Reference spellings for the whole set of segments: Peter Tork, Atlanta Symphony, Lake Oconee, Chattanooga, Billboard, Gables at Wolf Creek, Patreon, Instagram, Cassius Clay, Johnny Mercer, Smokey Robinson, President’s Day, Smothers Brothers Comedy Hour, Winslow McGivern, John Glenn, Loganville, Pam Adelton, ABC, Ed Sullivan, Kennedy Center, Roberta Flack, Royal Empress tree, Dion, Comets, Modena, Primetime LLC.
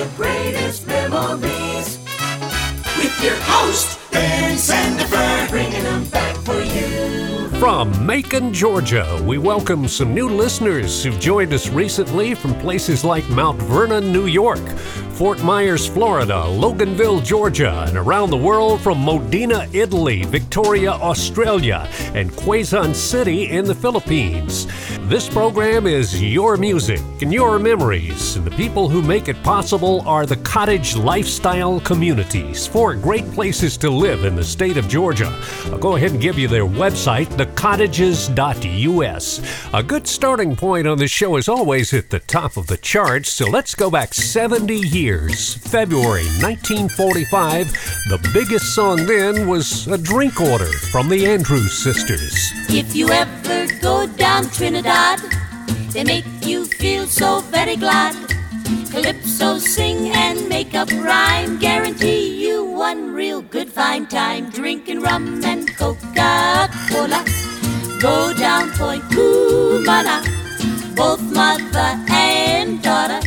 the greatest memories with your host, Ben Sandifer, bringing them back for you. From Macon, Georgia, we welcome some new listeners who've joined us recently from places like Mount Vernon, New York, Fort Myers, Florida, Loganville, Georgia, and around the world from Modena, Italy, Victoria, Australia, and Quezon City in the Philippines. This program is your music and your memories, and the people who make it possible are the Cottage Lifestyle Communities, four great places to live in the state of Georgia. I'll go ahead and give you their website, thecottages.us. A good starting point on this show is always at the top of the charts, so let's go back 70 years. February 1945, the biggest song then was A Drink Order from the Andrews Sisters. If you ever go down Trinidad, they make you feel so very glad. Calypso sing and make up rhyme, guarantee you one real good fine time. Drinking rum and Coca-Cola, go down Point Kumana, both mother and daughter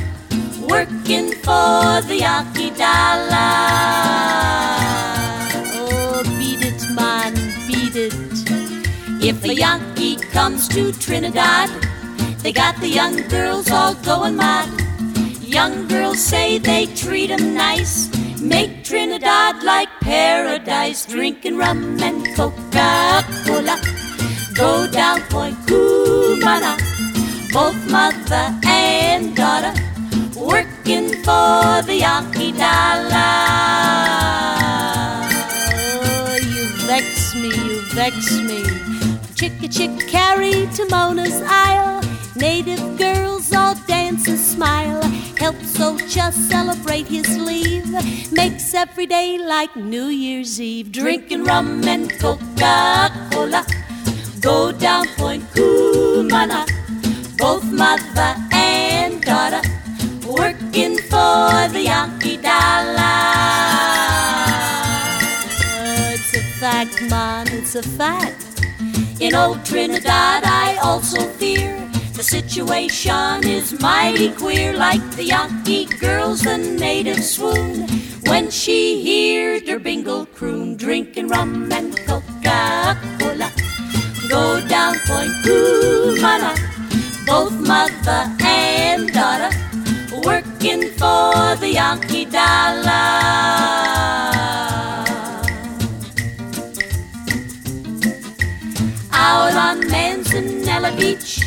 working for the Yankee dollar. Oh, beat it, man, beat it. If a Yankee comes to Trinidad, they got the young girls all going mad. Young girls say they treat 'em nice, make Trinidad like paradise. Drinking rum and Coca-Cola, go down Point Kumana, both mother and daughter working for the Yankee dollar. Oh, you vex me, you vex me. Chick-a-chick carry to Mona's Isle. Native girls all dance and smile. Helps Ocha celebrate his leave. Makes every day like New Year's Eve. Drinking rum and Coca-Cola, go down Point Kumana, both mother and daughter working for the Yankee dollar. Oh, it's a fact, man, it's a fact. In old Trinidad I also fear the situation is mighty queer. Like the Yankee girls, the native swoon when she hears her bingle croon. Drinking rum and Coca-Cola, go down Point Kumana, both mother and daughter working for the Yankee dollar. Out on Manzanilla Beach,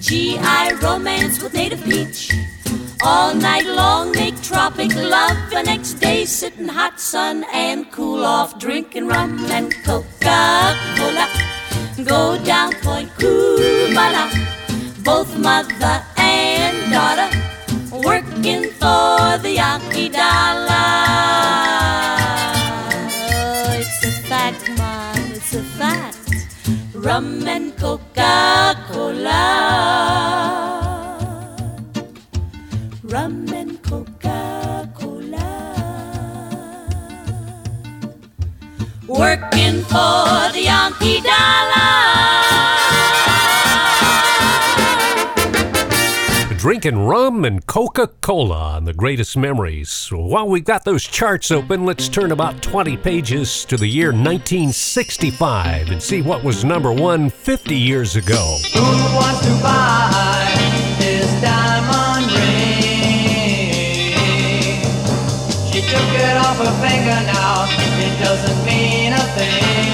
GI romance with native peach. All night long make tropic love, the next day sit in hot sun and cool off. Drinking rum and Coca-Cola, go down Point Kumana, both mother and daughter working for the Yankee dollar. Oh, it's a fact, man, it's a fact. Rum and Coca-Cola, rum and Coca-Cola, working for the Yankee dollar. Drinking rum and Coca-Cola on the greatest memories. While we've got those charts open, let's turn about 20 pages to the year 1965 and see what was number one 50 years ago. Who wants to buy this diamond ring? She took it off her finger now, it doesn't mean a thing.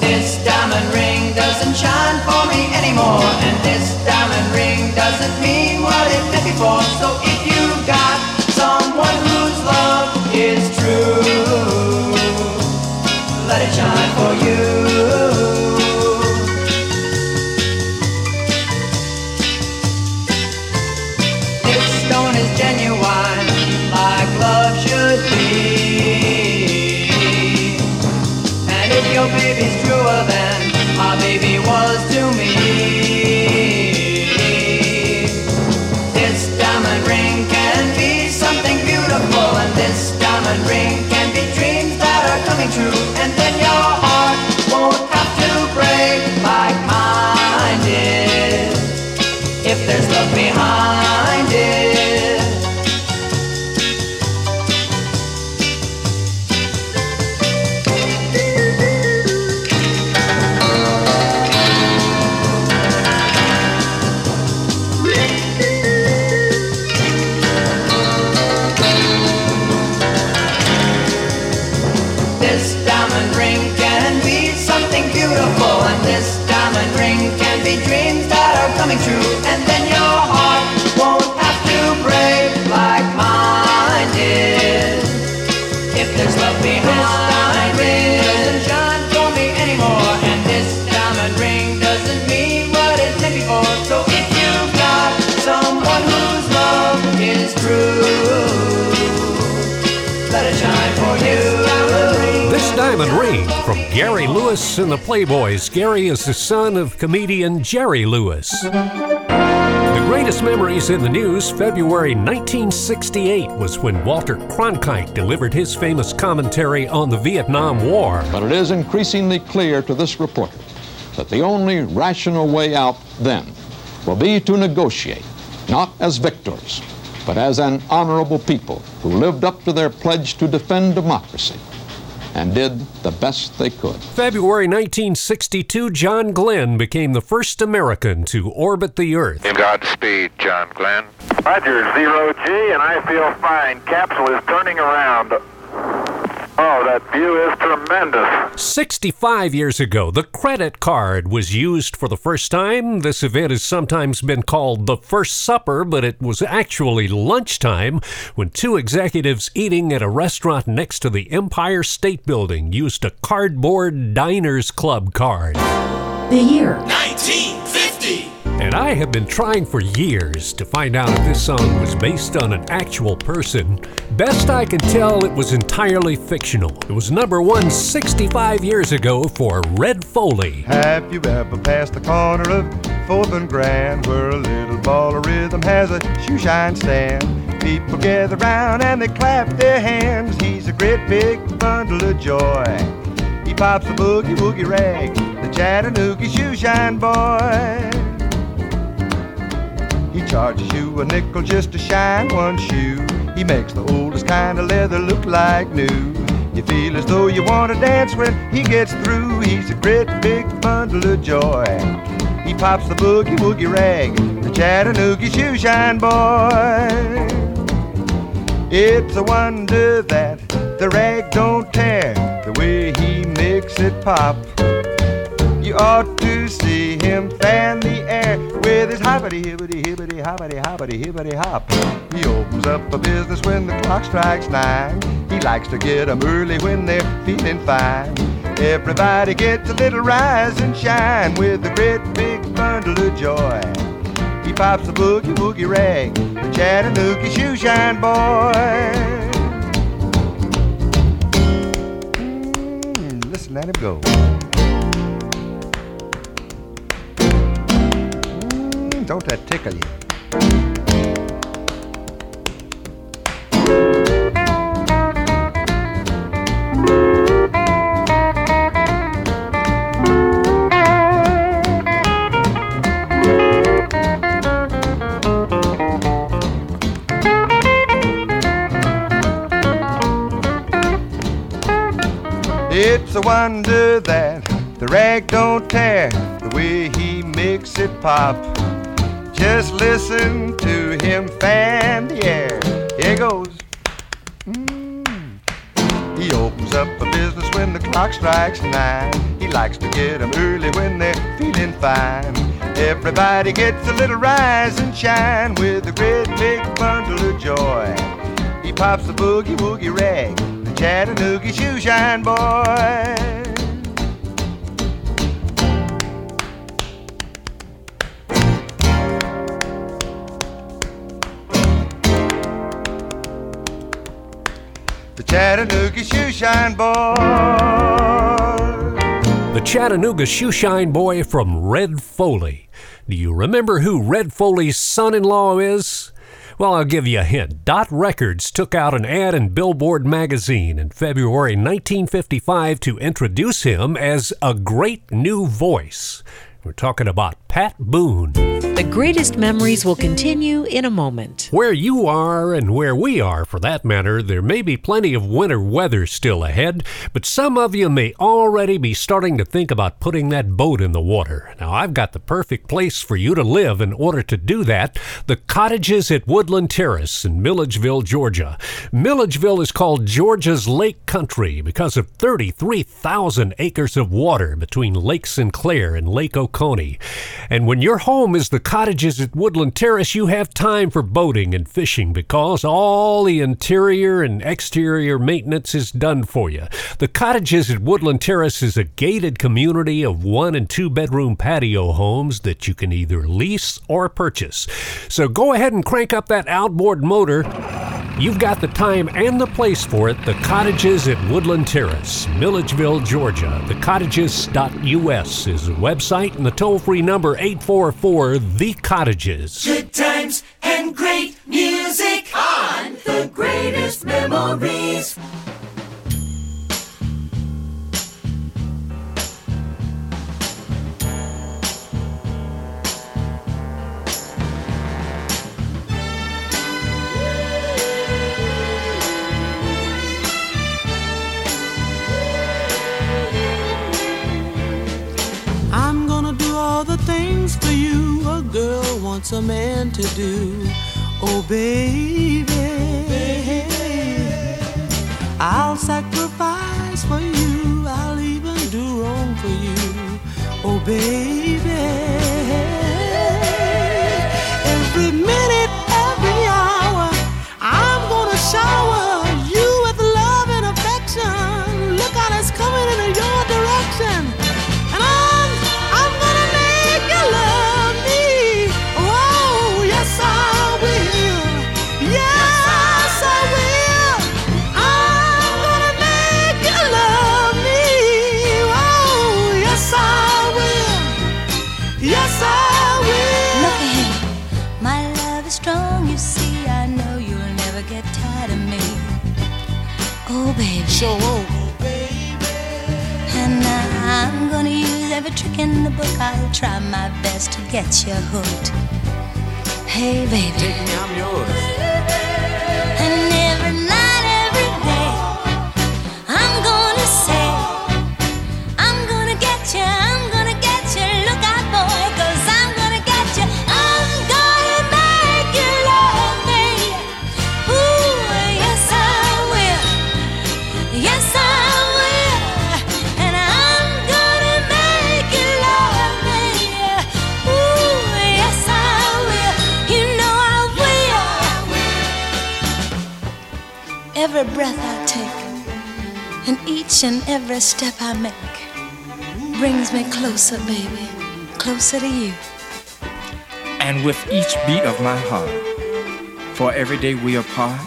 This diamond ring doesn't shine for me anymore, and this diamond ring doesn't mean what it meant before. So if you've got someone whose love is true, let it shine for you. This stone is genuine, like love should be, and if your baby's truer than my baby was to me, this diamond ring behind it. This diamond ring can be something beautiful, and this diamond ring can be dreams that are coming true, and then your heart won't have to break like mine did. If there's love behind it, doesn't shine for me anymore, and this diamond ring doesn't mean what it meant before. So if you've got someone whose love is true, let it shine for you. This diamond ring from Gary Lewis and the Playboys. Gary is the son of comedian Jerry Lewis. The greatest memories in the news. February 1968 was when Walter Cronkite delivered his famous commentary on the Vietnam War. But it is increasingly clear to this reporter that the only rational way out then will be to negotiate, not as victors, but as an honorable people who lived up to their pledge to defend democracy and did the best they could. February 1962, John Glenn became the first American to orbit the Earth. Godspeed, John Glenn. Roger, 0G, and I feel fine. Capsule is turning around. Oh, that view is tremendous. 65 years ago, the credit card was used for the first time. This event has sometimes been called the First Supper, but it was actually lunchtime when two executives eating at a restaurant next to the Empire State Building used a cardboard Diners Club card. The year 1950. And I have been trying for years to find out if this song was based on an actual person. Best I could tell, it was entirely fictional. It was number 165 years ago for Red Foley. Have you ever passed the corner of 4th and Grand, where a little ball of rhythm has a shoeshine stand? People gather round and they clap their hands. He's a great big bundle of joy. He pops the boogie-woogie rag, the Chattanooga shoeshine boy. He charges you a nickel just to shine one shoe. He makes the oldest kind of leather look like new. You feel as though you want to dance when he gets through. He's a great big bundle of joy. He pops the boogie-woogie rag, the Chattanooga shoeshine boy. It's a wonder that the rag don't tear the way he makes it pop. You ought to see him fan the air with his hoppity-hibbity-hibbity-hoppity-hibbity-hoppity-hop. He opens up a business when the clock strikes 9. He likes to get 'em early when they're feeling fine. Everybody gets a little rise and shine with a great big bundle of joy. He pops the boogie-woogie rag, the Chattanooga shoeshine boy. Listen, let him go. Don't that tickle you? It's a wonder that the rag don't tear the way he makes it pop. Just listen to him fan the air. Here goes. He opens up a business when the clock strikes 9. He likes to get 'em early when they're feeling fine. Everybody gets a little rise and shine with a great big bundle of joy. He pops the boogie-woogie rag, the Chattanooga shoeshine boy. Chattanooga shoeshine boy. The Chattanooga shoeshine boy from Red Foley. Do you remember who Red Foley's son-in-law is? Well, I'll give you a hint. Dot Records took out an ad in Billboard magazine in February 1955 to introduce him as a great new voice. We're talking about Pat Boone. The greatest memories will continue in a moment. Where you are and where we are, for that matter, there may be plenty of winter weather still ahead, but some of you may already be starting to think about putting that boat in the water. Now, I've got the perfect place for you to live in order to do that, the Cottages at Woodland Terrace in Milledgeville, Georgia. Milledgeville is called Georgia's Lake Country because of 33,000 acres of water between Lake Sinclair and Lake Oconee. And when your home is the Cottages at Woodland Terrace, you have time for boating and fishing because all the interior and exterior maintenance is done for you. The Cottages at Woodland Terrace is a gated community of 1- and 2-bedroom patio homes that you can either lease or purchase. So go ahead and crank up that outboard motor. You've got the time and the place for it. The Cottages at Woodland Terrace, Milledgeville, Georgia. TheCottages.us is the website, and the toll-free number 844-THE-COTTAGES. Good times and great music on The Greatest Memories. All the things for you a girl wants a man to do. Oh baby, I'll sacrifice for you, I'll even do wrong for you. Oh baby, every minute, every hour, I'm gonna shower you with love and affection. Look out, it's coming in your direction. Show on, baby. And I'm gonna use every trick in the book. I'll try my best to get you hooked. Hey, baby. Take me, I'm yours. And every night, every day, I'm gonna say, I'm gonna get you, I'm gonna get you. Look out, boy, 'cause I'm gonna get you. I'm gonna make you love me. Ooh, yes, I will. Yes, I will, and I'm gonna make you love me. Ooh, yes, I will. You know I will. Every breath I take and each and every step I make brings me closer, baby, closer to you. And with each beat of my heart, for every day we are apart,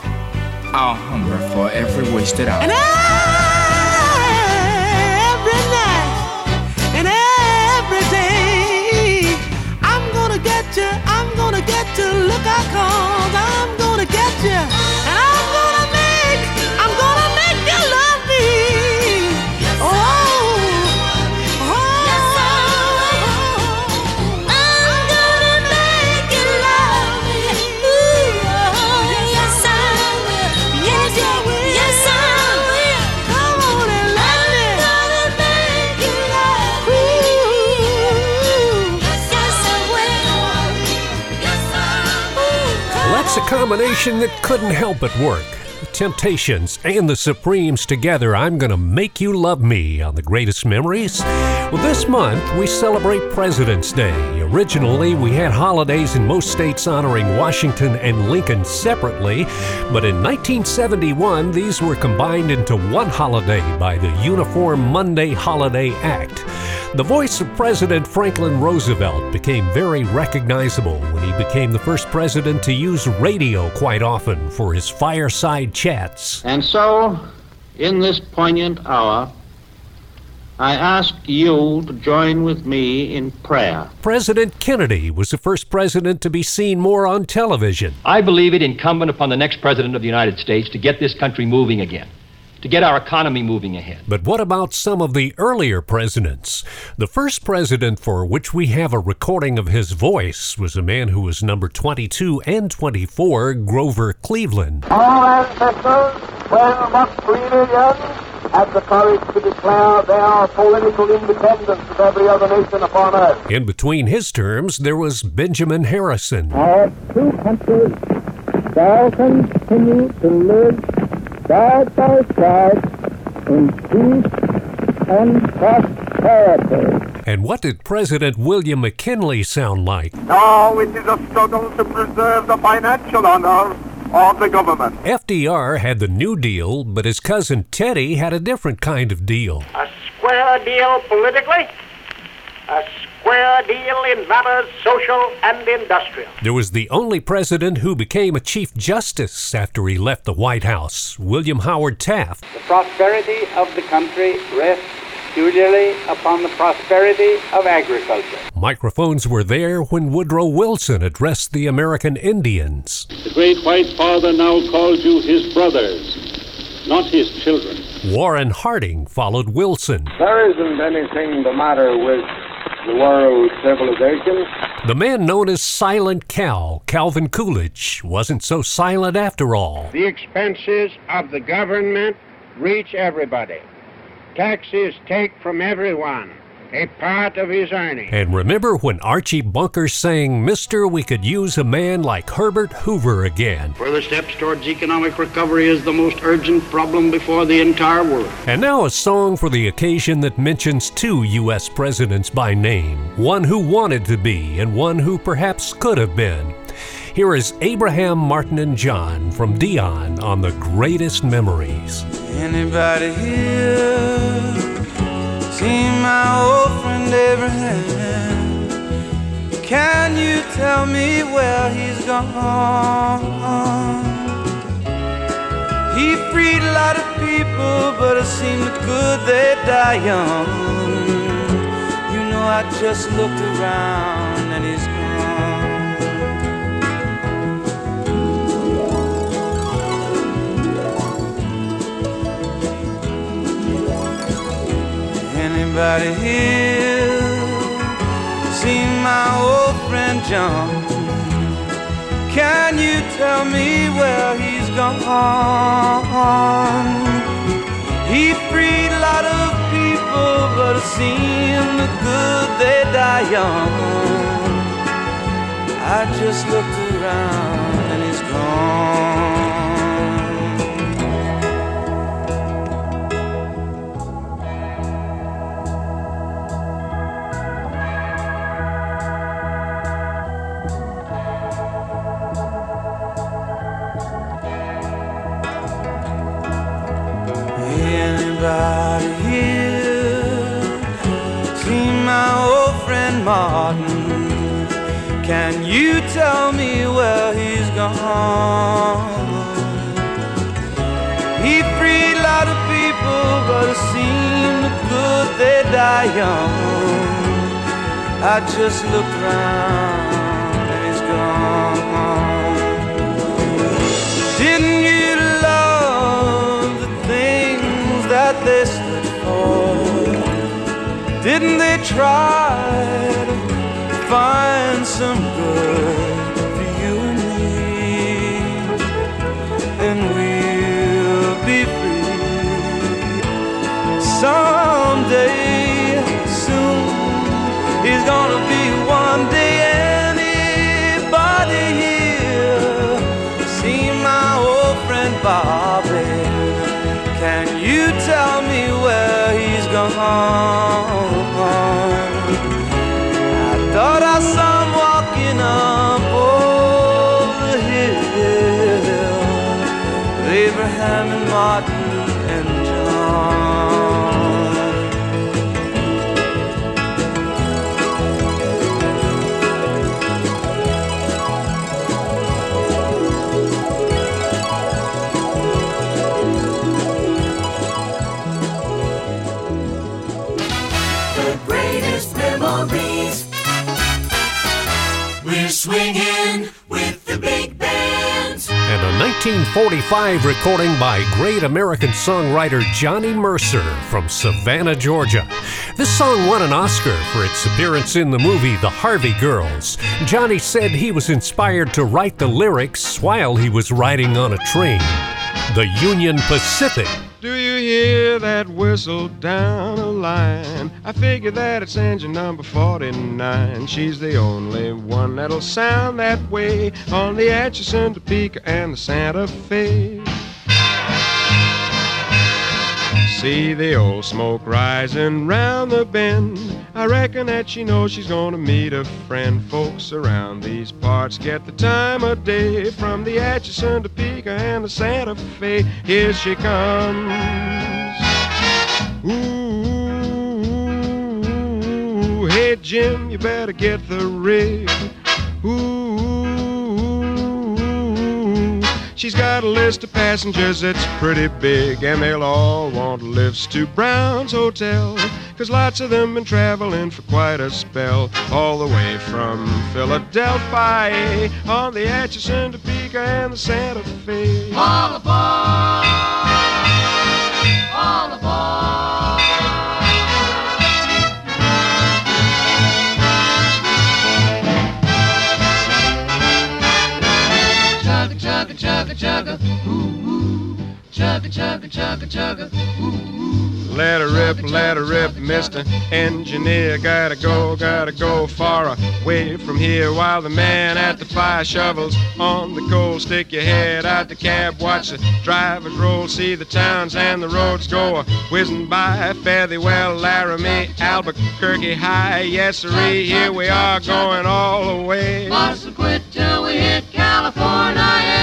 I'll hunger for every wasted hour. And every night and every day, I'm gonna get you, I'm gonna get you. Look, I called, I'm gonna get you. And I'm gonna make you love me. Oh. It's a combination that couldn't help but work. The Temptations and the Supremes together, I'm gonna make you love me on The Greatest Memories. Well, this month we celebrate President's Day. Originally, we had holidays in most states honoring Washington and Lincoln separately, but in 1971, these were combined into one holiday by the Uniform Monday Holiday Act. The voice of President Franklin Roosevelt became very recognizable when he became the first president to use radio quite often for his fireside chats. And so, in this poignant hour, I ask you to join with me in prayer. President Kennedy was the first president to be seen more on television. I believe it incumbent upon the next president of the United States to get this country moving again, to get our economy moving ahead. But what about some of the earlier presidents? The first president for which we have a recording of his voice was a man who was number 22 and 24, Grover Cleveland. All ancestors, when much freely young, have the courage to declare their political independence of every other nation upon earth. In between his terms, there was Benjamin Harrison. Our two countries shall continue to live side by side in peace and prosperity. And what did President William McKinley sound like? Now it is a struggle to preserve the financial honor of the government. FDR had the New Deal, but his cousin Teddy had a different kind of deal. A square deal politically, a square deal in matters social and industrial. There was the only president who became a Chief Justice after he left the White House, William Howard Taft. The prosperity of the country rests usually upon the prosperity of agriculture. Microphones were there when Woodrow Wilson addressed the American Indians. The great white father now calls you his brothers, not his children. Warren Harding followed Wilson. There isn't anything the matter with the world civilization. The man known as Silent Cal, Calvin Coolidge, wasn't so silent after all. The expenses of the government reach everybody. Taxes take from everyone a part of his earnings. And remember when Archie Bunker sang, "Mister, we could use a man like Herbert Hoover again." Further steps towards economic recovery is the most urgent problem before the entire world. And now a song for the occasion that mentions two U.S. presidents by name, one who wanted to be and one who perhaps could have been. Here is Abraham, Martin, and John from Dion on The Greatest Memories. Anybody here seen my old friend Abraham? Can you tell me where he's gone? He freed a lot of people, but it seemed good they die young. You know, I just looked around and he's gone. Anybody here seen my old friend John? Can you tell me where he's gone? He freed a lot of people, but it seemed the good they die young. I just looked around and he's gone. Martin, can you tell me where he's gone? He freed a lot of people, but it seemed good they die young. I just looked round and he's gone. Didn't you love the things that they stood for? Didn't they try? Find some good for you and me, and we'll be free someday. Soon he's gonna be one day. Anybody here see my old friend Bobby? Can you tell me where he's gone? Thought I saw him walking up over the hill with Abraham and Martin and John. The greatest memories. Swinging with the big bands. And a 1945 recording by great American songwriter Johnny Mercer from Savannah, Georgia. This song won an Oscar for its appearance in the movie The Harvey Girls. Johnny said he was inspired to write the lyrics while he was riding on a train. The Union Pacific. Do you hear that whistle down the line? I figure that it's engine number 49. She's the only one that'll sound that way on the Atchison, Topeka, and the Santa Fe. See the old smoke rising round the bend. I reckon that she knows she's gonna meet a friend. Folks around these parts get the time of day from the Atchison, Topeka, and the Santa Fe. Here she comes. Ooh, hey Jim, you better get the rig. Ooh, she's got a list of passengers that's pretty big, and they'll all want lifts to Brown's Hotel. Cause lots of them been traveling for quite a spell, all the way from Philadelphia on the Atchison, Topeka, and the Santa Fe. All aboard! All aboard! Chugga, chugga, chugga, chugga, ooh, ooh. Chugga, chugga, chugga, chugga, ooh, ooh. Let her rip, Mr. Engineer. Gotta go far away from here while the man at the fire shovels on the coal. Stick your head out the cab, watch the drivers roll, see the towns and the roads go whizzing by. Fare thee well, Laramie, Albuquerque, high, yes siree, here we are going all the way. Bust and quit till we hit California, yeah.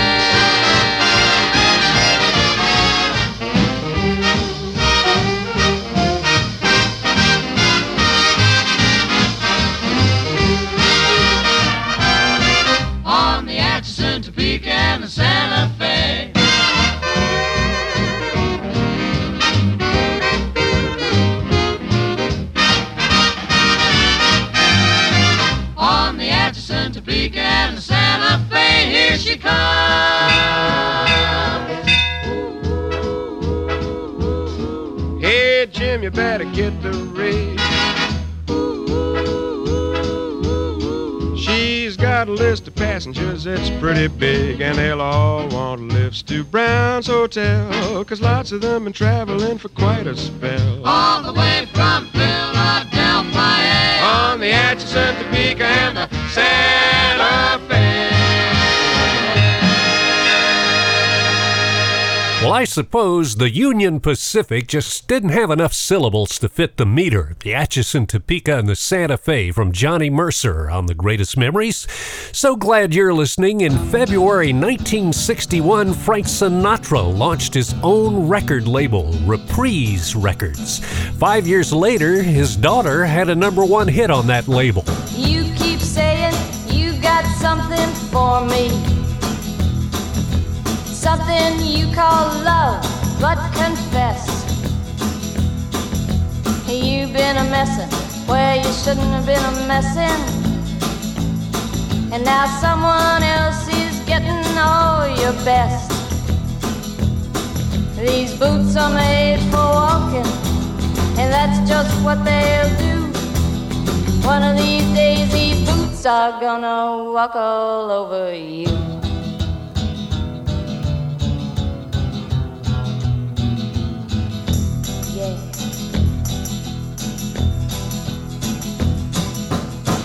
And the Santa Fe. On the Atchison, Topeka, and the Santa Fe, here she comes. Ooh, ooh, ooh, ooh. Hey, Jim, you better get the rig. Got a list of passengers that's pretty big, and they'll all want lifts to Brown's Hotel, cause lots of them been traveling for quite a spell, all the way from Philadelphia on the Atchison, Topeka, and the Santa Fe. Well, I suppose the Union Pacific just didn't have enough syllables to fit the meter. The Atchison, Topeka, and the Santa Fe from Johnny Mercer on The Greatest Memories. So glad you're listening. In February 1961, Frank Sinatra launched his own record label, Reprise Records. 5 years later, his daughter had a #1 hit on that label. You keep saying you got something for me, something you call love, but confess you've been a messin' where you shouldn't have been a messin', and now someone else is getting all your best. These boots are made for walking, and that's just what they'll do. One of these days these boots are gonna walk all over you.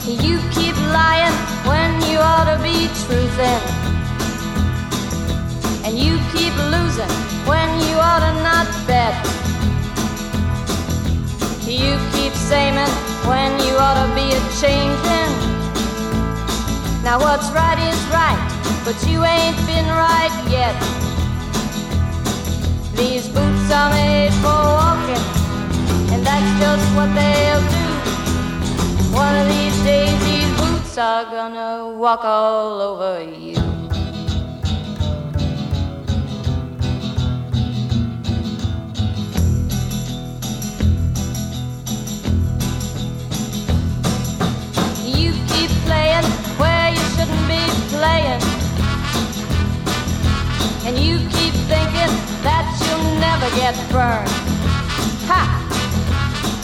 You keep lying when you ought to be truthin', and you keep losing when you ought to not bet. You keep saying when you ought to be a-changin'. Now what's right is right, but you ain't been right yet. These boots are made for walking, and that's just what they'll do. One of these days these boots are gonna walk all over you. You keep playing where you shouldn't be playing, and get burned. Ha!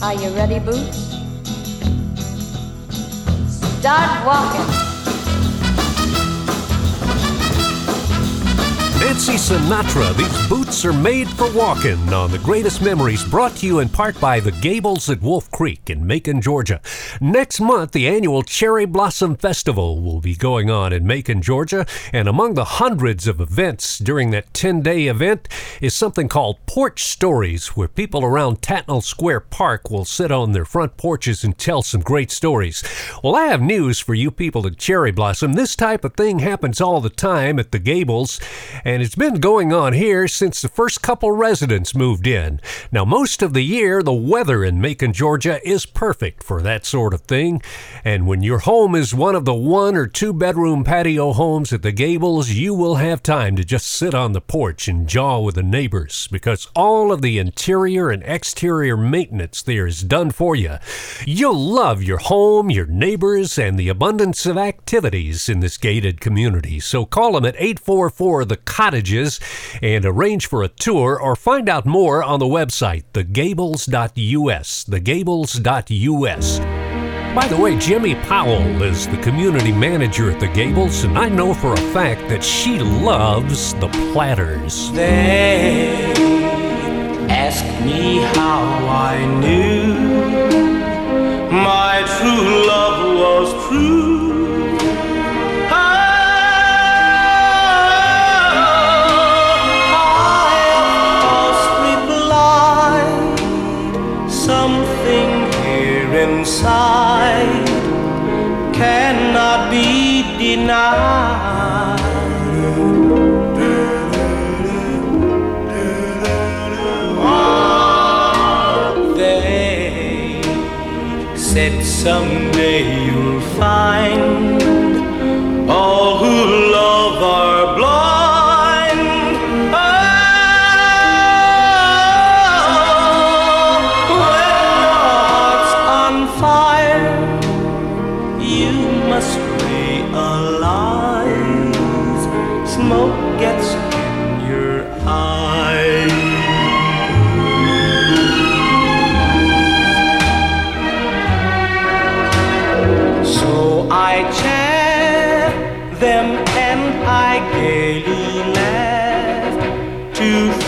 Are you ready, Boots? Start walking. Nancy Sinatra, These Boots Are Made for Walking, on The Greatest Memories, brought to you in part by the Gables at Wolf Creek in Macon, Georgia. Next month, the annual Cherry Blossom Festival will be going on in Macon, Georgia, and among the hundreds of events during that 10-day event is something called Porch Stories, where people around Tattnall Square Park will sit on their front porches and tell some great stories. Well, I have news for you people at Cherry Blossom. This type of thing happens all the time at the Gables, and it's been going on here since the first couple residents moved in. Now, most of the year, the weather in Macon, Georgia is perfect for that sort of thing. And when your home is one of the one or two bedroom patio homes at the Gables, you will have time to just sit on the porch and jaw with the neighbors, because all of the interior and exterior maintenance there is done for you. You'll love your home, your neighbors, and the abundance of activities in this gated community. So call them at 844-THE-COTTAGES and arrange for a tour, or find out more on the website, thegables.us, thegables.us. By the way, Jimmy Powell is the community manager at the Gables, and I know for a fact that she loves the Platters. They ask me how I knew my true love was true. Inside cannot be denied. They said someday you'll find all who love are blind.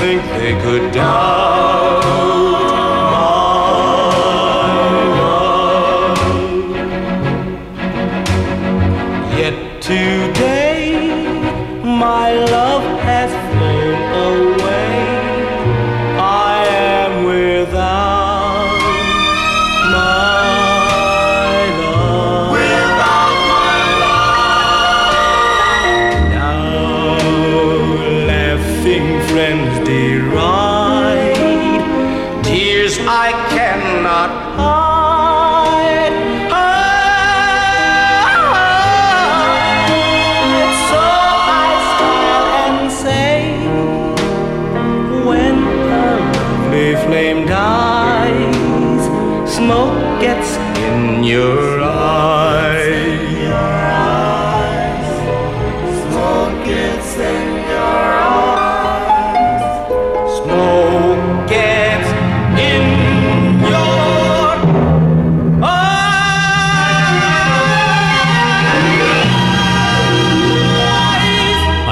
They could doubt my love. Yet today my love has flown away. I am without my love. Without my love. Now laughing friends deride, tears I cannot hide. So I smile and say, when the lovely flame dies, smoke gets in your eyes.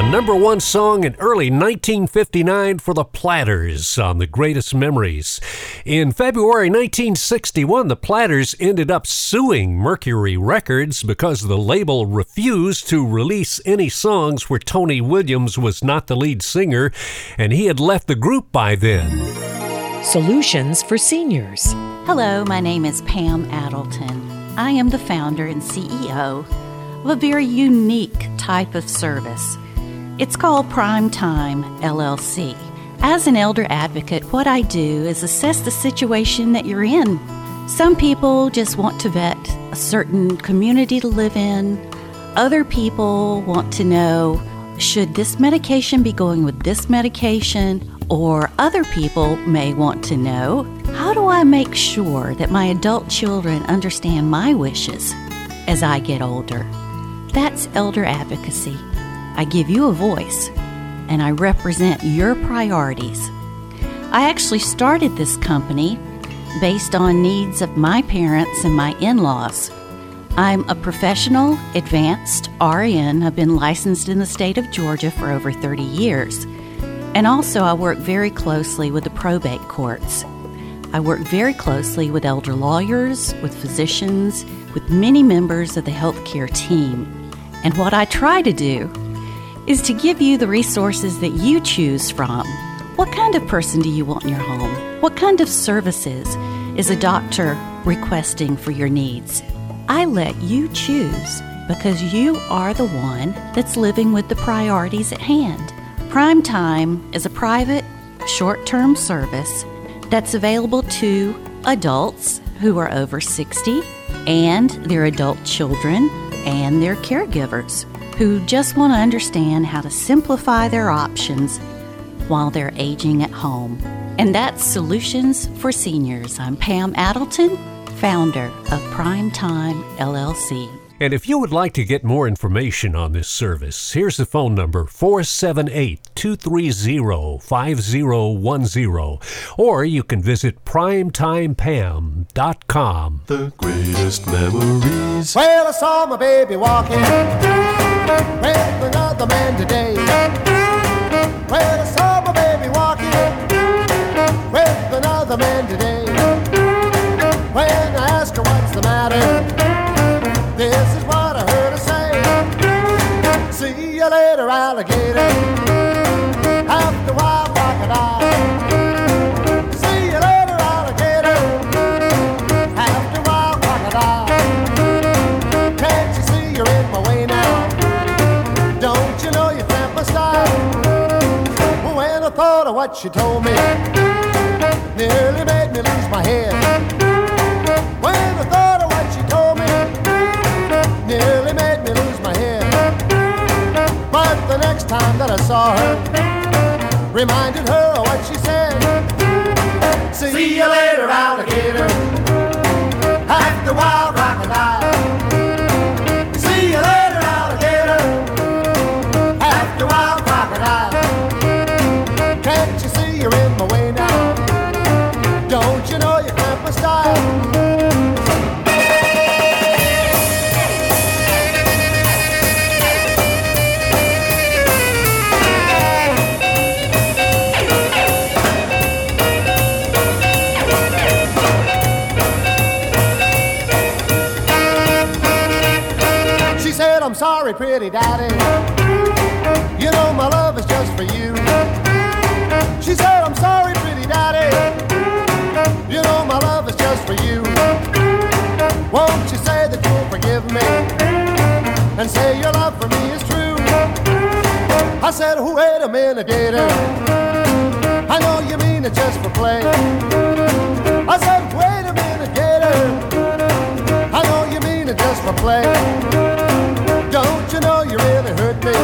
Number one song in early 1959 for the Platters on The Greatest Memories. In February 1961, the Platters ended up suing Mercury Records because the label refused to release any songs where Tony Williams was not the lead singer, and he had left the group by then. Solutions for Seniors. Hello, my name is Pam Adelton. I am the founder and CEO of a very unique type of service. It's called Primetime LLC. As an elder advocate, what I do is assess the situation that you're in. Some people just want to vet a certain community to live in. Other people want to know, should this medication be going with this medication? Or other people may want to know, how do I make sure that my adult children understand my wishes as I get older? That's elder advocacy. I give you a voice, and I represent your priorities. I actually started this company based on needs of my parents and my in-laws. I'm a professional advanced RN. I've been licensed in the state of Georgia for over 30 years. And also I work very closely with the probate courts. I work very closely with elder lawyers, with physicians, with many members of the healthcare team. And what I try to do is to give you the resources that you choose from. What kind of person do you want in your home? What kind of services is a doctor requesting for your needs? I let you choose because you are the one that's living with the priorities at hand. Primetime is a private, short-term service that's available to adults who are over 60 and their adult children and their caregivers who just want to understand how to simplify their options while they're aging at home. And that's Solutions for Seniors. I'm Pam Adelton, founder of Primetime LLC. And if you would like to get more information on this service, here's the phone number, 478-230-5010, or you can visit primetimepam.com. The greatest memories. Well, I saw my baby walking with another man today. Well, I saw my baby walking with another man today. When I asked her what's the matter, this is what I heard her say. See you later, alligator. After a while, crocodile. See you later, alligator. After a while, crocodile. Can't you see you're in my way now? Don't you know you tramp my style? When I thought of what she told me, nearly made me lose my head. Nearly made me lose my head. But the next time that I saw her, reminded her of what she said. See you later, alligator. After a while, crocodile. See you later, alligator. After a while, crocodile. Can't you see you're in my way now? Don't you know you can't my style? Sorry, pretty daddy, you know my love is just for you. She said, I'm sorry, pretty daddy, you know my love is just for you. Won't you say that you'll forgive me and say your love for me is true? I said, oh, wait a minute, gator, I know you mean it just for play. I said, wait a minute, gator, I know you mean it just for play. Don't you know you really hurt me?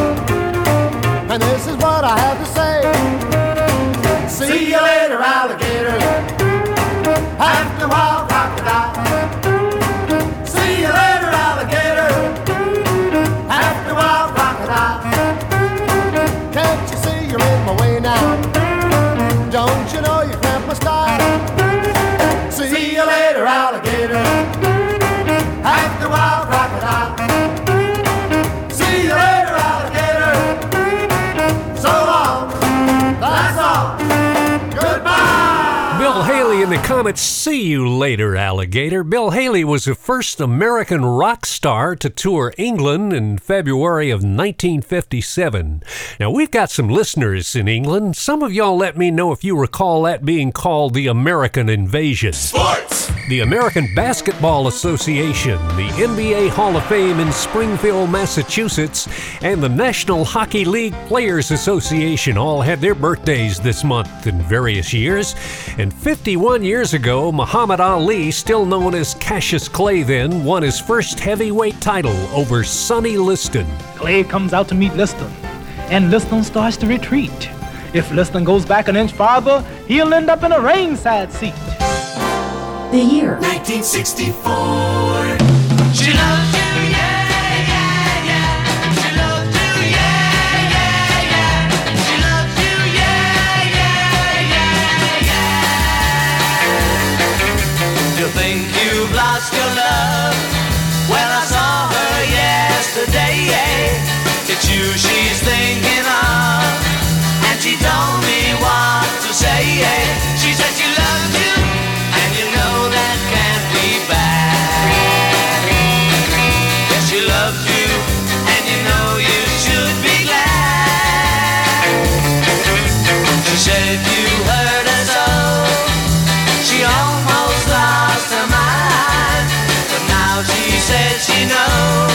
And this is what I have to say. See you later, alligator. After a while, crocodile. See you later, alligator. After a while, crocodile. Can't you see you're in my way now? Don't you know you cramp my style? See you later, alligator. After a while, crocodile. Bill Haley Haley and the Comets, see you later, alligator. Bill Haley was the first American rock star to tour England in February of 1957. Now, we've got some listeners in England. Some of y'all let me know if you recall that being called the American Invasion. Sports! The American Basketball Association, the NBA Hall of Fame in Springfield, Massachusetts, and the National Hockey League Players Association all had their birthdays this month in various years. And 51 years ago, Muhammad Ali, still known as Cassius Clay then, won his first heavyweight title over Sonny Liston. Clay comes out to meet Liston, and Liston starts to retreat. If Liston goes back an inch farther, he'll end up in a ringside seat. The year 1964. She loves you, yeah, yeah, yeah. She loves you, yeah, yeah, yeah. She loves you, yeah, yeah, yeah, yeah. You think you've lost your love? Well, I saw her yesterday. It's you she's thinking of, and she told me what to say. She said she loves you, and you know that can't be bad. Yeah, she loves you, and you know you should be glad. She said if you hurt us all, she almost lost her mind. But now she says she knows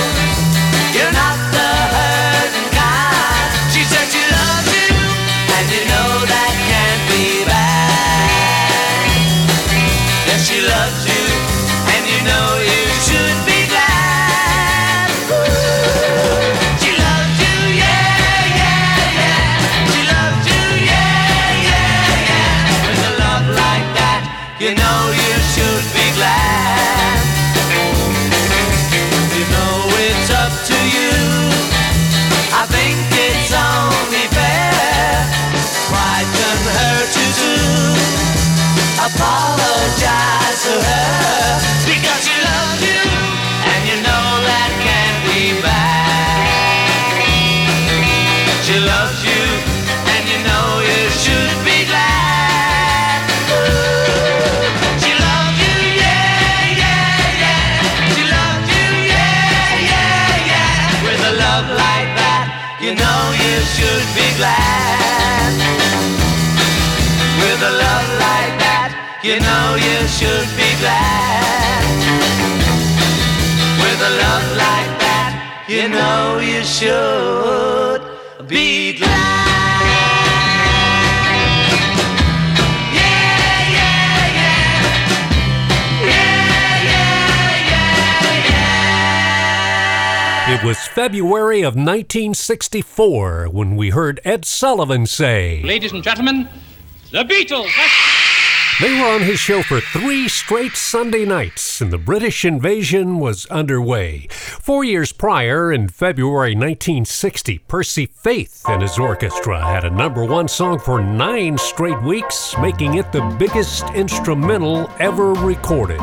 you're not the hurting kind. She said she loves you, and you know that can't be bad. Yes, she loves you, and you know you should be glad. Ooh. She loves you, yeah, yeah, yeah. She loves you, yeah, yeah, yeah. With a love like that, you know you should be glad. You know it's up to you, I think it's only fair. Why couldn't hurt you too? Apologize to her, because she loves you, and you know that can't be bad. She loves you, and you know you should be glad. She loves you, yeah, yeah, yeah. She loves you, yeah, yeah, yeah. With a love like that, you know you should be glad. With a love like that, you know you should be glad. With a love like that, you know you should be glad. It was February of 1964 when we heard Ed Sullivan say, "Ladies and gentlemen, the Beatles!" They were on his show for 3 straight Sunday nights, and the British invasion was underway. 4 years prior, in February 1960, Percy Faith and his orchestra had a #1 song for 9 straight weeks, making it the biggest instrumental ever recorded.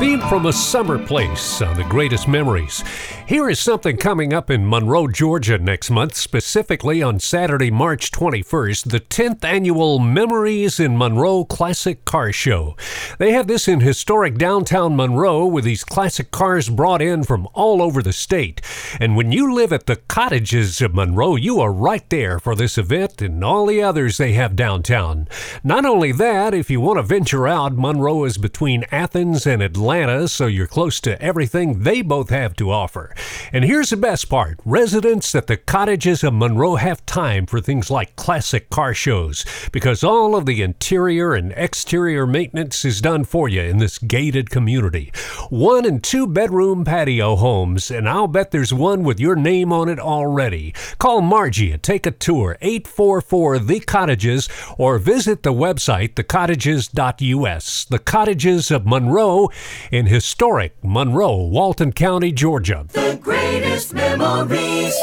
Theme from a summer place on the greatest memories. Here is something coming up in Monroe, Georgia next month, specifically on Saturday, March 21st, the 10th annual Memories in Monroe Classic Car Show. They have this in historic downtown Monroe with these classic cars brought in from all over the state. And when you live at the Cottages of Monroe, you are right there for this event and all the others they have downtown. Not only that, if you want to venture out, Monroe is between Athens and Atlanta, so you're close to everything they both have to offer. And here's the best part. Residents at the Cottages of Monroe have time for things like classic car shows because all of the interior and exterior maintenance is done for you in this gated community. 1 and 2 bedroom patio homes, and I'll bet there's one with your name on it already. Call Margie and take a tour, 844-THE-COTTAGES, or visit the website, thecottages.us. The Cottages of Monroe in historic Monroe, Walton County, Georgia. The greatest memories.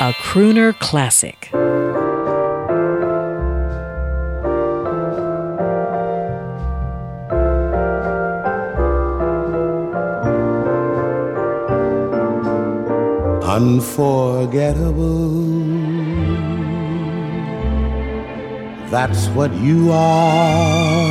A crooner classic. Unforgettable, that's what you are.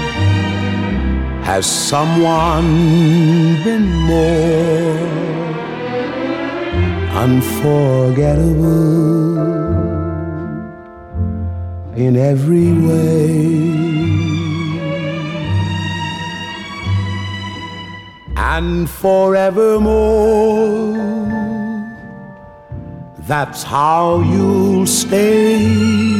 Has someone been more unforgettable in every way? And forevermore, that's how you'll stay.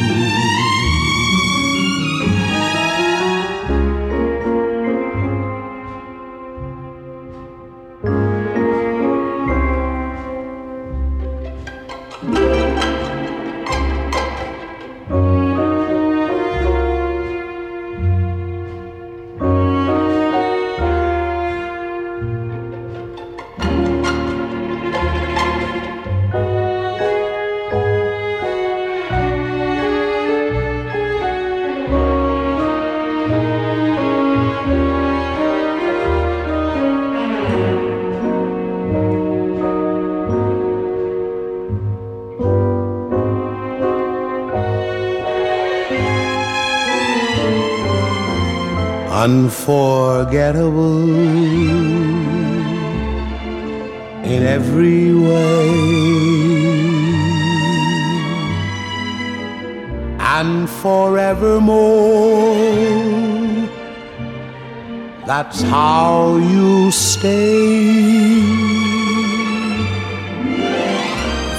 Unforgettable in every way, and forevermore, that's how you stay.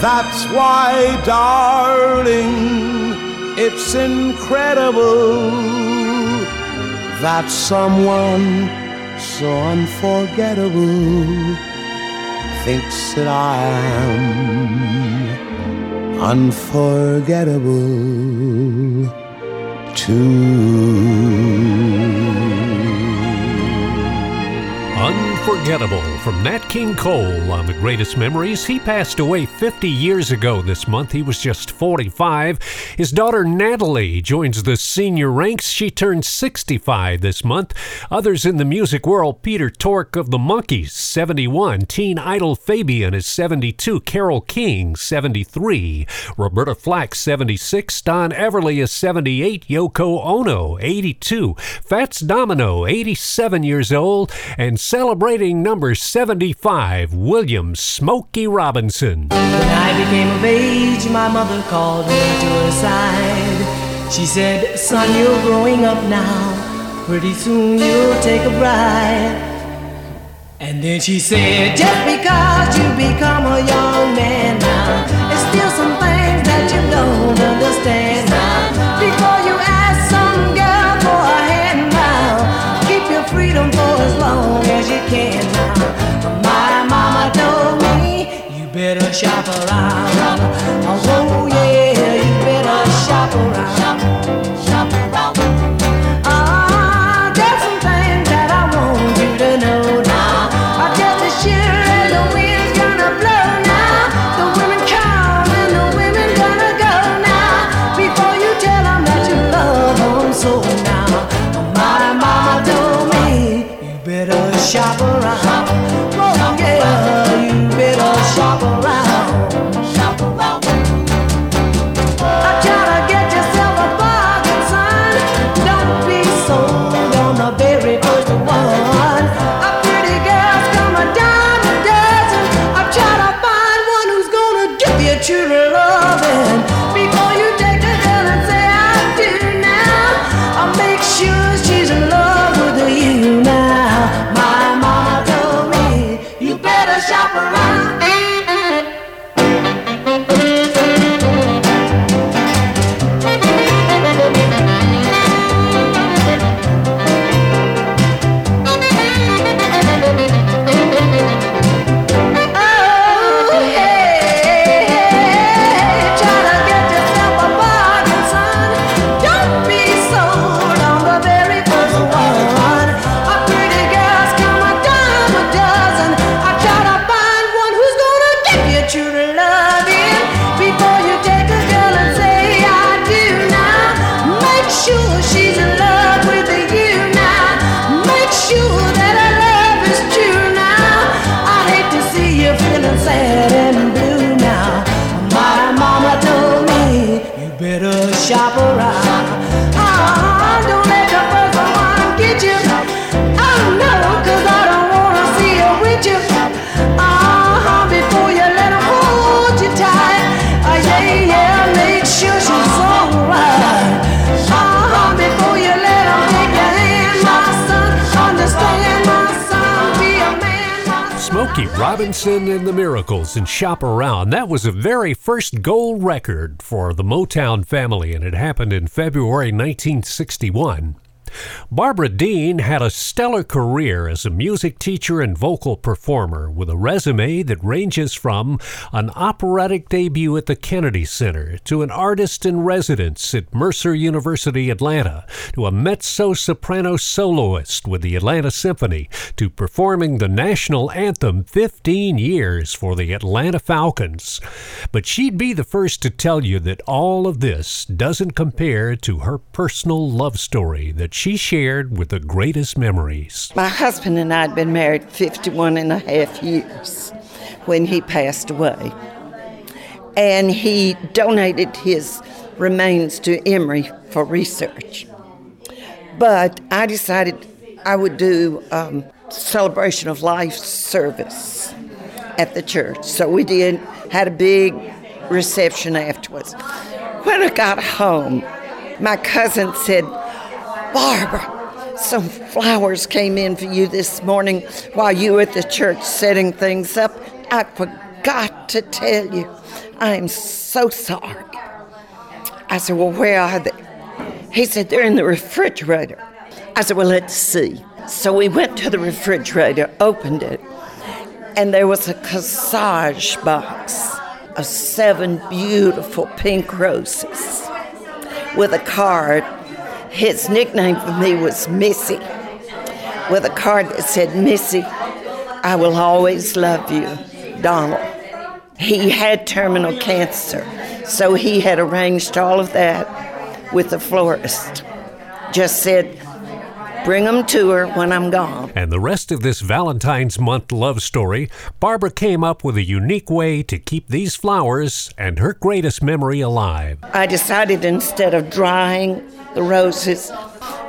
That's why, darling, it's incredible that someone so unforgettable thinks that I am unforgettable too. Unforgettable from Nat King Cole on The Greatest Memories. He passed away 50 years ago this month. He was just 45. His daughter Natalie joins the senior ranks. She turned 65 this month. Others in the music world, Peter Tork of the Monkees, 71. Teen idol Fabian is 72. Carole King, 73. Roberta Flack, 76. Don Everly is 78. Yoko Ono, 82. Fats Domino, 87 years old. And celebrating number 75, William Smokey Robinson. When I became of age, my mother called me to her side. She said, son, you're growing up now. Pretty soon you'll take a bride. And then she said, just because you become a young man now, there's still some things that you don't understand now. Before you ask some girl for a hand now, keep your freedom for as long as you can now. My mama told me, you better shop around. Oh yeah, you better shop around. Shop around. There's some things that I want you to know. Sure, the wind's gonna blow now. The women come and the women gonna go now. Before you tell them that you love them so now. My mama told me, you better shop around. Oh yeah, you better shop around. Shop around. I'm trying to get yourself a bargain, son. Don't be sold on the very first one. True loving. Before you take a girl and say I do now, I'll make sure she's in love with you now. My mama told me, you better shop around. Shop around. Don't let the first one get you. Oh no, cause I don't wanna see her with you. Before you let her hold you tight. Yeah, yeah, make sure she's alright. Before you let her take your hand, my son. Understand, my son, be a man, my son. Smokey Robinson and the Miracles and Shop Around. That was the very first gold record for the Motown family, and it happened in February 1961. Barbara Dean had a stellar career as a music teacher and vocal performer with a resume that ranges from an operatic debut at the Kennedy Center to an artist in residence at Mercer University, Atlanta, to a mezzo-soprano soloist with the Atlanta Symphony, to performing the national anthem 15 years for the Atlanta Falcons. But she'd be the first to tell you that all of this doesn't compare to her personal love story that she shared with the greatest memories. My husband and I had been married 51 and a half years when he passed away. And he donated his remains to Emory for research. But I decided I would do celebration of life service at the church. So we had a big reception afterwards. When I got home, my cousin said, Barbara, some flowers came in for you this morning while you were at the church setting things up. I forgot to tell you. I am so sorry. I said, well, where are they? He said, they're in the refrigerator. I said, well, let's see. So we went to the refrigerator, opened it, and there was a corsage box of 7 beautiful pink roses with a card. His nickname for me was Missy, with a card that said, Missy, I will always love you, Donald. He had terminal cancer, so he had arranged all of that with the florist. Just said, bring them to her when I'm gone. And the rest of this Valentine's Month love story, Barbara came up with a unique way to keep these flowers and her greatest memory alive. I decided instead of drying the roses,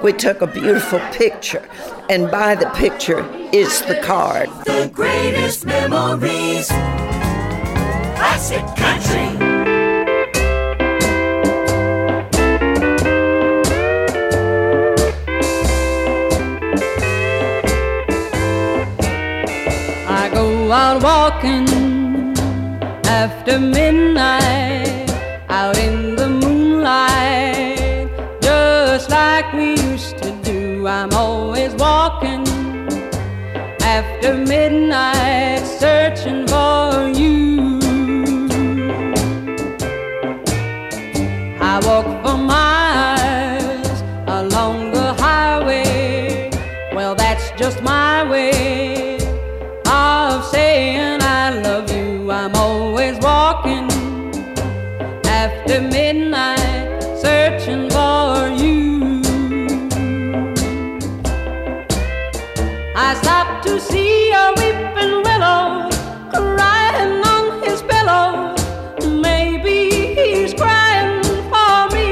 We took a beautiful picture, and by the picture is the card. The greatest memories, classic country. I go out walking after midnight, out in the moonlight, just like we used to do. I'm always walking after midnight, searching for you. I walk for miles along the highway. Well, that's just my way of saying I love you. I'm always walking after midnight, searching for you. I stopped to see a weeping willow crying on his pillow. Maybe he's crying for me.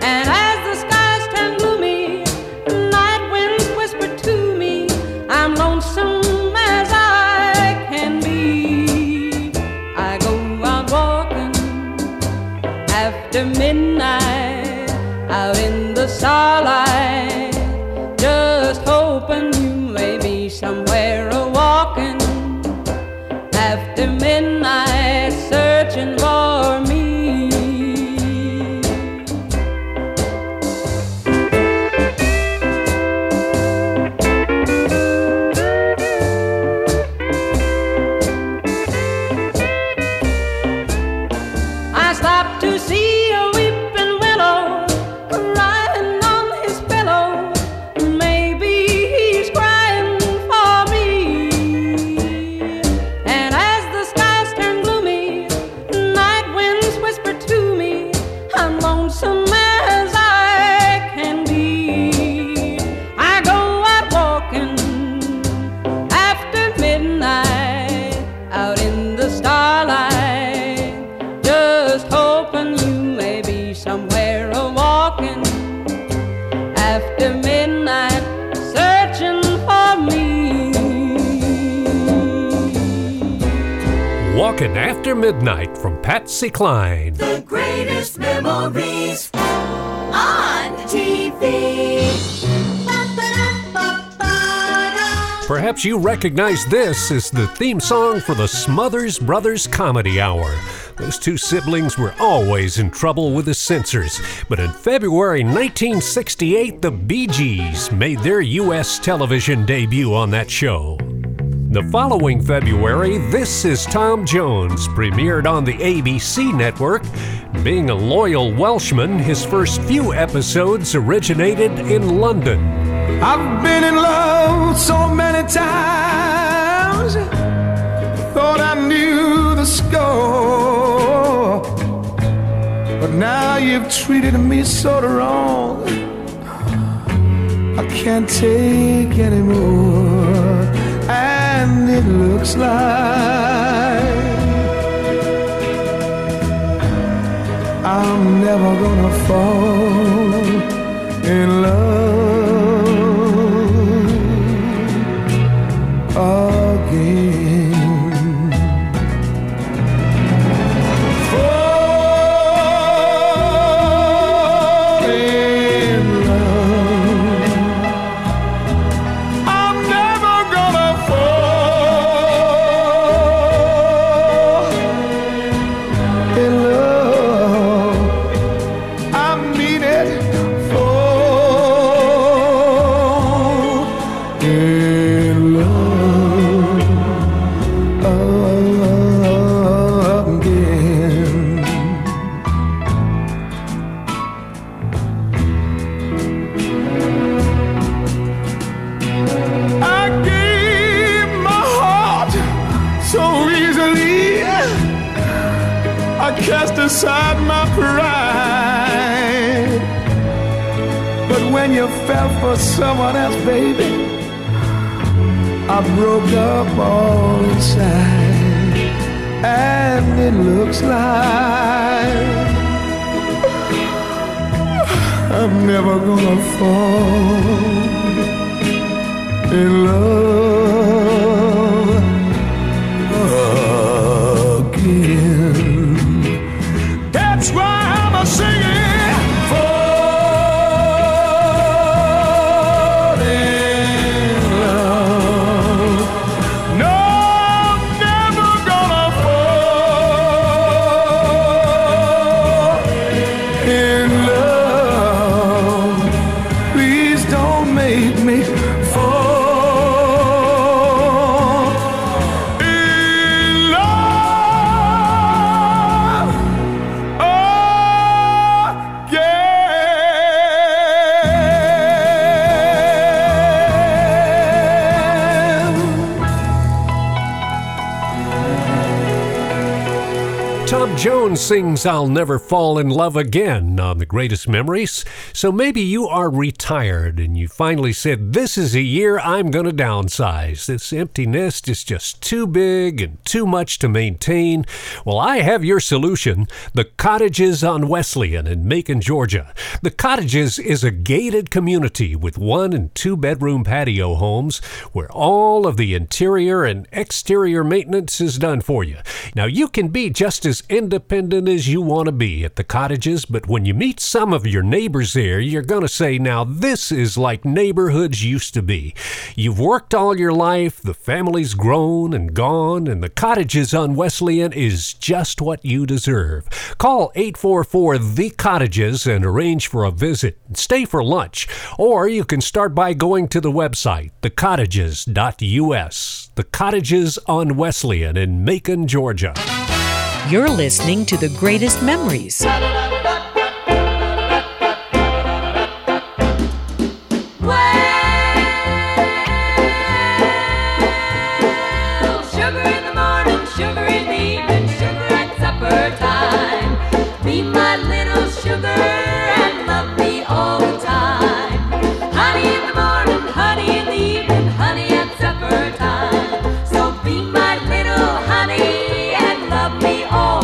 And as the skies turn gloomy, night winds whisper to me, I'm lonesome as I can be. I go out walking after midnight, out in the starlight, just hoping you may be somewhere a-walking after midnight, searching for me. I stopped to see a weeping willow crying on his pillow. Maybe he's crying for me. And as the skies turn gloomy, night winds whisper to me, I'm lonesome as I can be. I go out walking after midnight, out in the starlight, just hoping you may be somewhere a-walking after midnight, searching for me. Walking After Midnight from Patsy Cline. The greatest memories on TV. Perhaps you recognize this as the theme song for the Smothers Brothers Comedy Hour. Those two siblings were always in trouble with the censors, but in February 1968, the Bee Gees made their U.S. television debut on that show. The following February, This Is Tom Jones premiered on the ABC network. Being a loyal Welshman, his first few episodes originated in London. I've been in love so many times, thought I knew the score, but now you've treated me so wrong, I can't take anymore. And it looks like I'm never gonna fall in love again. Fall in love. I'm never gonna fall in love. I need it. Fall in love again. I gave my heart so easily. I cast aside my pride. But when you fell for someone else, baby, I broke up all inside. And it looks like I'm never gonna fall in love again. That's why I'm a singing. Jones sings I'll Never Fall in Love Again on The Greatest Memories. So maybe you are retired and you finally said, this is a year I'm going to downsize. This empty nest is just too big and too much to maintain. Well, I have your solution, the Cottages on Wesleyan in Macon, Georgia. The Cottages is a gated community with 1- and 2-bedroom patio homes where all of the interior and exterior maintenance is done for you. Now, you can be just as independent as you want to be at the Cottages, but when you meet some of your neighbors there, you're going to say, now this is like neighborhoods used to be. You've worked all your life, the family's grown and gone, and the Cottages on Wesleyan is just what you deserve. Call 844-THE-COTTAGES and arrange for a visit. Stay for lunch, or you can start by going to the website, thecottages.us. The Cottages on Wesleyan in Macon, Georgia. You're listening to The Greatest Memories. Well, sugar in the morning, sugar in the evening, sugar at supper time. Be my little sugar and love me all the time. Honey in the morning, honey in the evening, honey at supper time. So be my little honey. All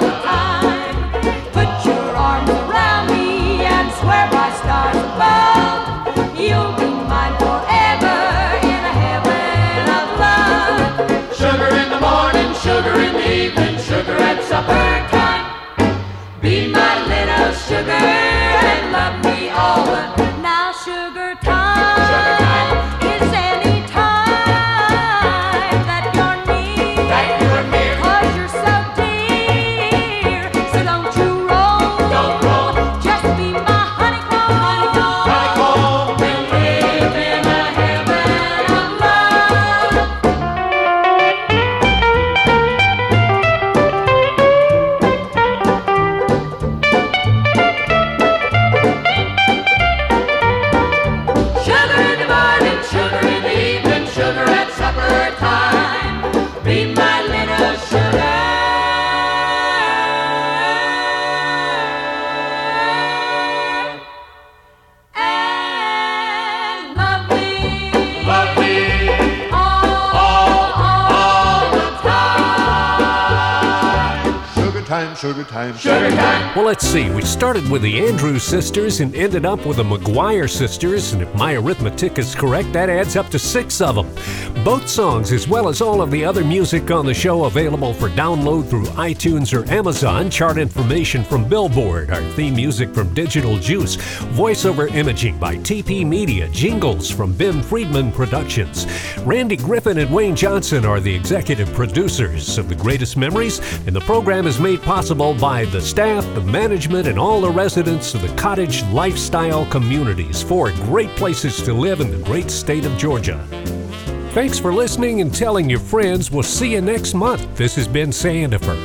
the time. Put your arms around me and swear by stars above. You'll be mine forever in a heaven of love. Sugar in the morning, sugar in the evening, sugar at supper time. Be my little sugar and love me all the time. Well, well, well. Sugar in the morning, sugar time, evening, sugar at supper. Sugar and love me all the time. Now sugar time, sugar time is any time that you're near, 'cause you're so dear. So don't roll, just be my honeycomb, honeycomb, honeycomb. We'll live in a heaven of love. Be my little sugar and love me all the time. Sugar time, sugar time, sugar time. Well, let's see. We started with the Andrews Sisters and ended up with the McGuire Sisters, and if my arithmetic is correct, that adds up to 6 of them. Both songs, as well as all of the other music on the show, available for download through iTunes or Amazon. Chart information from Billboard, our theme music from Digital Juice, voiceover imaging by TP Media, jingles from Bim Friedman Productions. Randy Griffin and Wayne Johnson are the executive producers of The Greatest Memories, and the program is made possible by the staff, the management, and all the residents of the cottage lifestyle communities, four great places to live in the great state of Georgia. Thanks for listening and telling your friends. We'll see you next month. This has been Ben Sandifer.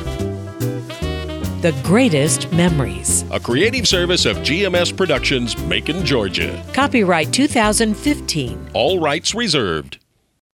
The Greatest Memories, a creative service of GMS Productions, Macon, Georgia. Copyright 2015. All rights reserved.